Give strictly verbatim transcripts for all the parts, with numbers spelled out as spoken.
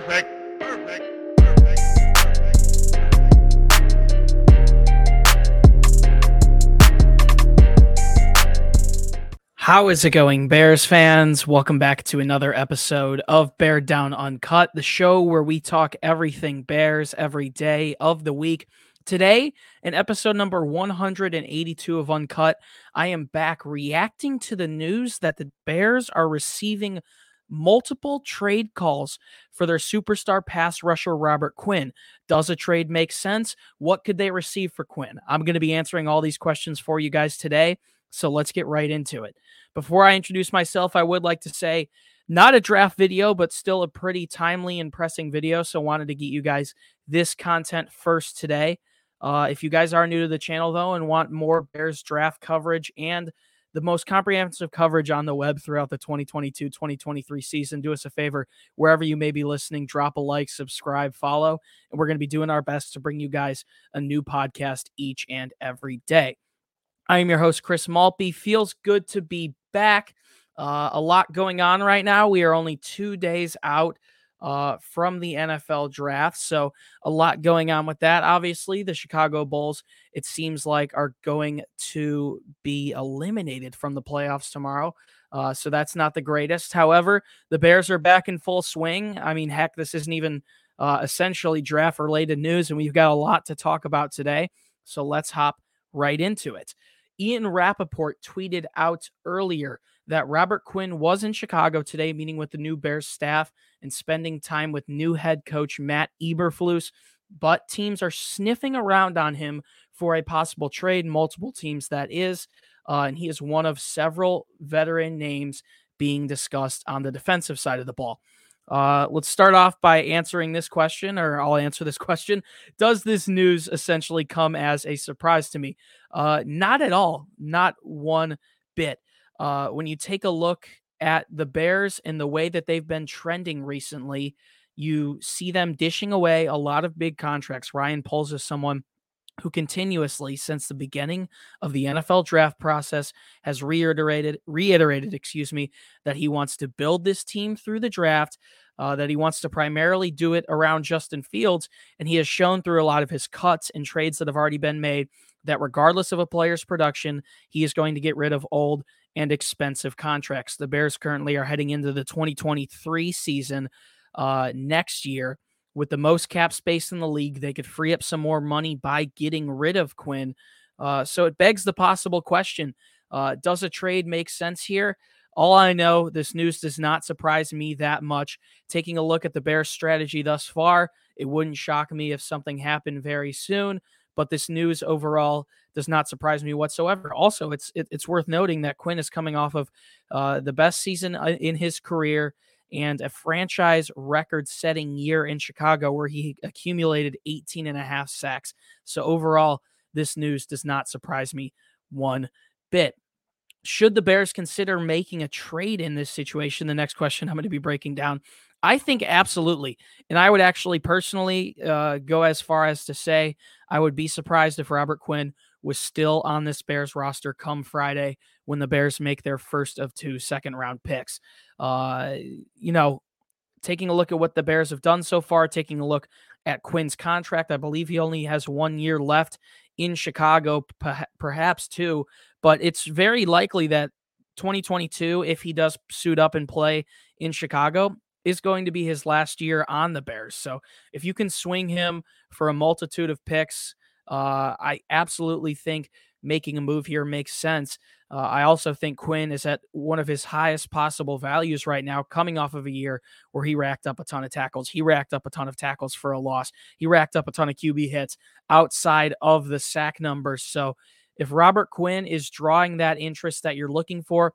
Perfect. Perfect. Perfect. Perfect. How is it going, Bears fans? Welcome back to another episode of Bear Down Uncut, the show where we talk everything Bears every day of the week. Today, in episode number one hundred eighty-two of Uncut, I am back reacting to the news that the Bears are receiving multiple trade calls for their superstar pass rusher, Robert Quinn. Does a trade make sense? What could they receive for Quinn? I'm going to be answering all these questions for you guys today, so let's get right into it. Before I introduce myself, I would like to say, not a draft video, but still a pretty timely and pressing video, so wanted to get you guys this content first today. Uh, if you guys are new to the channel, though, and want more Bears draft coverage and the most comprehensive coverage on the web throughout the twenty twenty-two twenty twenty-three season, do us a favor. Wherever you may be listening, drop a like, subscribe, follow, and we're going to be doing our best to bring you guys a new podcast each and every day. I am your host, Chris Malpy. Feels good to be back. Uh, a lot going on right now. We are only two days out Uh, from the N F L draft. So a lot going on with that. Obviously, the Chicago Bulls, it seems like, are going to be eliminated from the playoffs tomorrow. Uh, so that's not the greatest. However, the Bears are back in full swing. I mean, heck, this isn't even uh, essentially draft-related news, and we've got a lot to talk about today. So let's hop right into it. Ian Rappaport tweeted out earlier that Robert Quinn was in Chicago today, meeting with the new Bears staff and spending time with new head coach Matt Eberflus, but teams are sniffing around on him for a possible trade, multiple teams that is, uh, and he is one of several veteran names being discussed on the defensive side of the ball. Uh, let's start off by answering this question, or I'll answer this question. Does this news essentially come as a surprise to me? Uh, not at all, not one bit. Uh, when you take a look at the Bears and the way that they've been trending recently, you see them dishing away a lot of big contracts. Ryan Poles is someone who continuously, since the beginning of the N F L draft process, has reiterated, reiterated, excuse me, that he wants to build this team through the draft, uh, that he wants to primarily do it around Justin Fields, and he has shown through a lot of his cuts and trades that have already been made that regardless of a player's production, he is going to get rid of old and expensive contracts. The Bears currently are heading into the twenty twenty-three season uh, next year with the most cap space in the league. They could free up some more money by getting rid of Quinn. Uh, so it begs the possible question, uh, does a trade make sense here? All I know, this news does not surprise me that much. Taking a look at the Bears' strategy thus far, it wouldn't shock me if something happened very soon. But this news overall does not surprise me whatsoever. Also, it's it, it's worth noting that Quinn is coming off of uh, the best season in his career and a franchise record-setting year in Chicago where he accumulated eighteen and a half sacks. So overall, this news does not surprise me one bit. Should the Bears consider making a trade in this situation? The next question I'm going to be breaking down. I think absolutely. And I would actually personally uh, go as far as to say I would be surprised if Robert Quinn was still on this Bears roster come Friday when the Bears make their first of two second-round picks. Uh, you know, taking a look at what the Bears have done so far, taking a look at Quinn's contract, I believe he only has one year left in Chicago, perhaps two, but it's very likely that twenty twenty-two, if he does suit up and play in Chicago, is going to be his last year on the Bears. So if you can swing him for a multitude of picks, uh, I absolutely think making a move here makes sense. Uh, I also think Quinn is at one of his highest possible values right now, coming off of a year where he racked up a ton of tackles. He racked up a ton of tackles for a loss. He racked up a ton of Q B hits outside of the sack numbers. So if Robert Quinn is drawing that interest that you're looking for,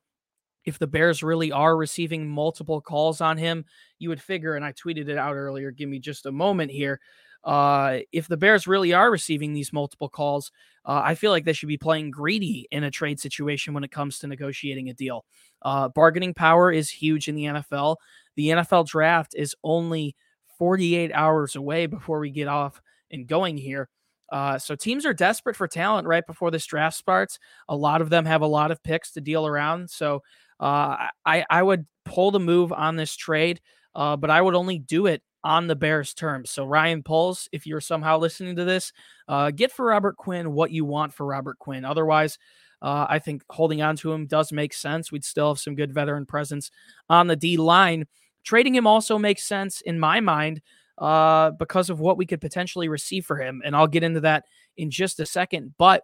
if the Bears really are receiving multiple calls on him, you would figure, and I tweeted it out earlier, give me just a moment here, uh, if the Bears really are receiving these multiple calls, uh, I feel like they should be playing greedy in a trade situation when it comes to negotiating a deal. Uh, bargaining power is huge in the N F L. The N F L draft is only forty-eight hours away before we get off and going here. Uh, so teams are desperate for talent right before this draft starts. A lot of them have a lot of picks to deal around. So uh, I, I would pull the move on this trade, uh, but I would only do it on the Bears' terms. So Ryan Poles, if you're somehow listening to this, uh, get for Robert Quinn what you want for Robert Quinn. Otherwise, uh, I think holding on to him does make sense. We'd still have some good veteran presence on the D-line. Trading him also makes sense in my mind uh, because of what we could potentially receive for him, and I'll get into that in just a second. But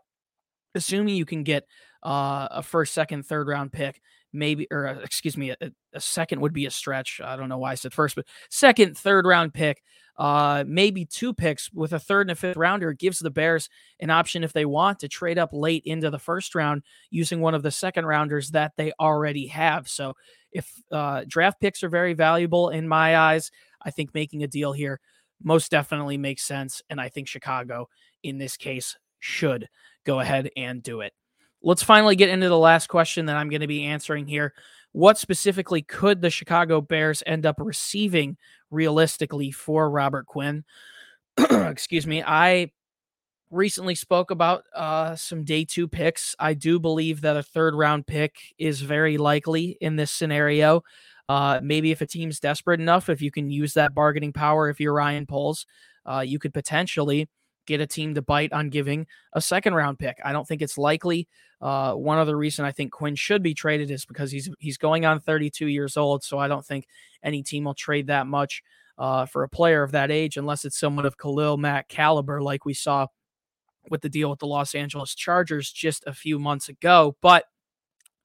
assuming you can get uh, a first, second, third round pick, maybe, or uh, excuse me, a, a second would be a stretch. I don't know why I said first, but second, third round pick, uh, maybe two picks with a third and a fifth rounder gives the Bears an option if they want to trade up late into the first round using one of the second rounders that they already have. So if uh, draft picks are very valuable in my eyes, I think making a deal here most definitely makes sense. And I think Chicago in this case should go ahead and do it. Let's finally get into the last question that I'm going to be answering here. What specifically could the Chicago Bears end up receiving realistically for Robert Quinn? Excuse me. I recently spoke about uh, some day two picks. I do believe that a third round pick is very likely in this scenario. Uh, maybe if a team's desperate enough, if you can use that bargaining power, if you're Ryan Poles, uh, you could potentially get a team to bite on giving a second round pick. I don't think it's likely. Uh, one other reason I think Quinn should be traded is because he's he's going on thirty-two years old, so I don't think any team will trade that much uh, for a player of that age unless it's someone of Khalil Mack caliber like we saw with the deal with the Los Angeles Chargers just a few months ago. But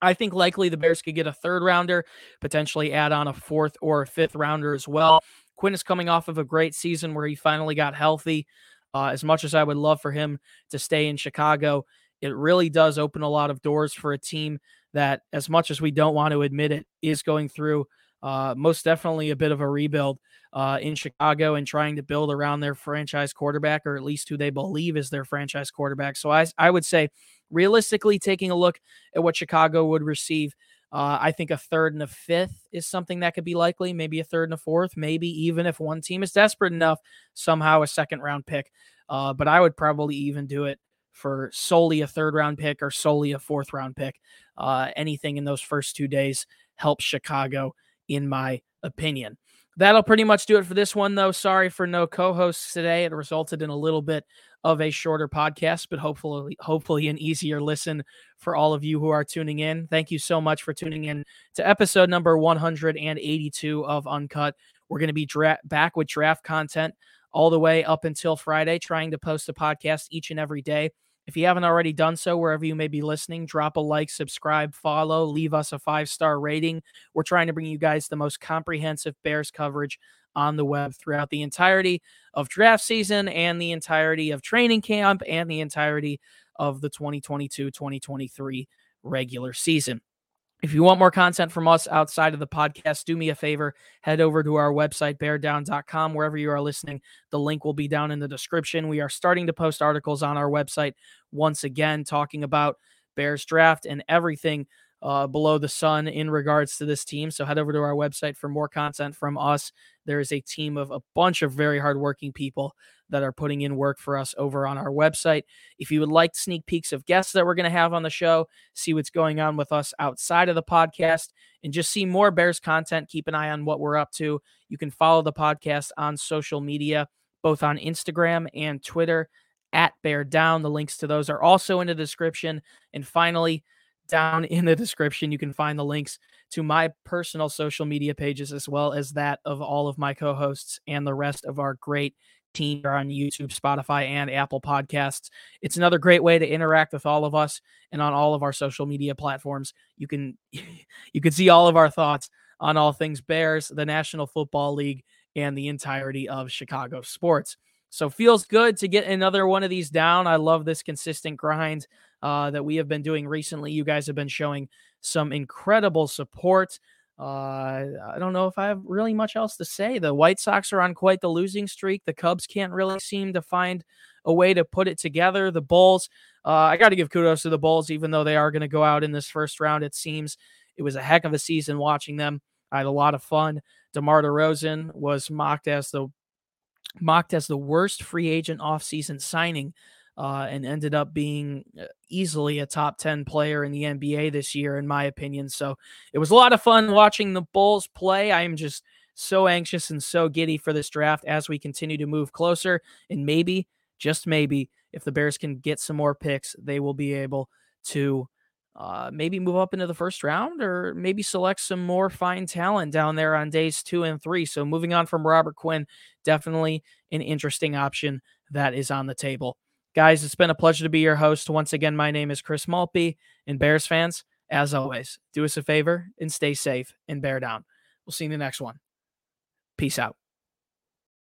I think likely the Bears could get a third rounder, potentially add on a fourth or a fifth rounder as well. Quinn is coming off of a great season where he finally got healthy. Uh, as much as I would love for him to stay in Chicago, it really does open a lot of doors for a team that, as much as we don't want to admit it, is going through uh, most definitely a bit of a rebuild uh, in Chicago and trying to build around their franchise quarterback, or at least who they believe is their franchise quarterback. So I, I would say, realistically, taking a look at what Chicago would receive, Uh, I think a third and a fifth is something that could be likely, maybe a third and a fourth, maybe even if one team is desperate enough, somehow a second round pick. Uh, but I would probably even do it for solely a third round pick or solely a fourth round pick. Uh, anything in those first two days helps Chicago, in my opinion. That'll pretty much do it for this one, though. Sorry for no co-hosts today. It resulted in a little bit of a shorter podcast, but hopefully hopefully an easier listen for all of you who are tuning in. Thank you so much for tuning in to episode number one hundred eighty-two of Uncut. We're going to be dra- back with draft content all the way up until Friday, trying to post a podcast each and every day. If you haven't already done so, wherever you may be listening, drop a like, subscribe, follow, leave us a five-star rating. We're trying to bring you guys the most comprehensive Bears coverage on the web throughout the entirety of draft season and the entirety of training camp and the entirety of the twenty twenty-two twenty twenty-three regular season. If you want more content from us outside of the podcast, do me a favor, head over to our website, bear down dot com, wherever you are listening. The link will be down in the description. We are starting to post articles on our website once again, talking about Bears draft and everything Uh, below the sun in regards to this team. So head over to our website for more content from us. There is a team of a bunch of very hardworking people that are putting in work for us over on our website. If you would like sneak peeks of guests that we're going to have on the show, see what's going on with us outside of the podcast, and just see more Bears content, keep an eye on what we're up to. You can follow the podcast on social media, both on Instagram and Twitter, at Bear Down. The links to those are also in the description. And finally, down in the description, you can find the links to my personal social media pages, as well as that of all of my co-hosts and the rest of our great team here on YouTube, Spotify, and Apple Podcasts. It's another great way to interact with all of us, and on all of our social media platforms, you can you can see all of our thoughts on all things Bears, the National Football League, and the entirety of Chicago sports. So feels good to get another one of these down. I love this consistent grind uh, that we have been doing recently. You guys have been showing some incredible support. Uh, I don't know if I have really much else to say. The White Sox are on quite the losing streak. The Cubs can't really seem to find a way to put it together. The Bulls, uh, I got to give kudos to the Bulls, even though they are going to go out in this first round, it seems. It was a heck of a season watching them. I had a lot of fun. DeMar DeRozan was mocked as the mocked as the worst free agent offseason signing uh, and ended up being easily a top ten player in the N B A this year, in my opinion. So it was a lot of fun watching the Bulls play. I am just so anxious and so giddy for this draft as we continue to move closer. And maybe, just maybe, if the Bears can get some more picks, they will be able to uh, maybe move up into the first round or maybe select some more fine talent down there on days two and three. So moving on from Robert Quinn, definitely an interesting option that is on the table. Guys, it's been a pleasure to be your host. Once again, my name is Chris Malpy, and Bears fans, as always, do us a favor and stay safe and bear down. We'll see you in the next one. Peace out.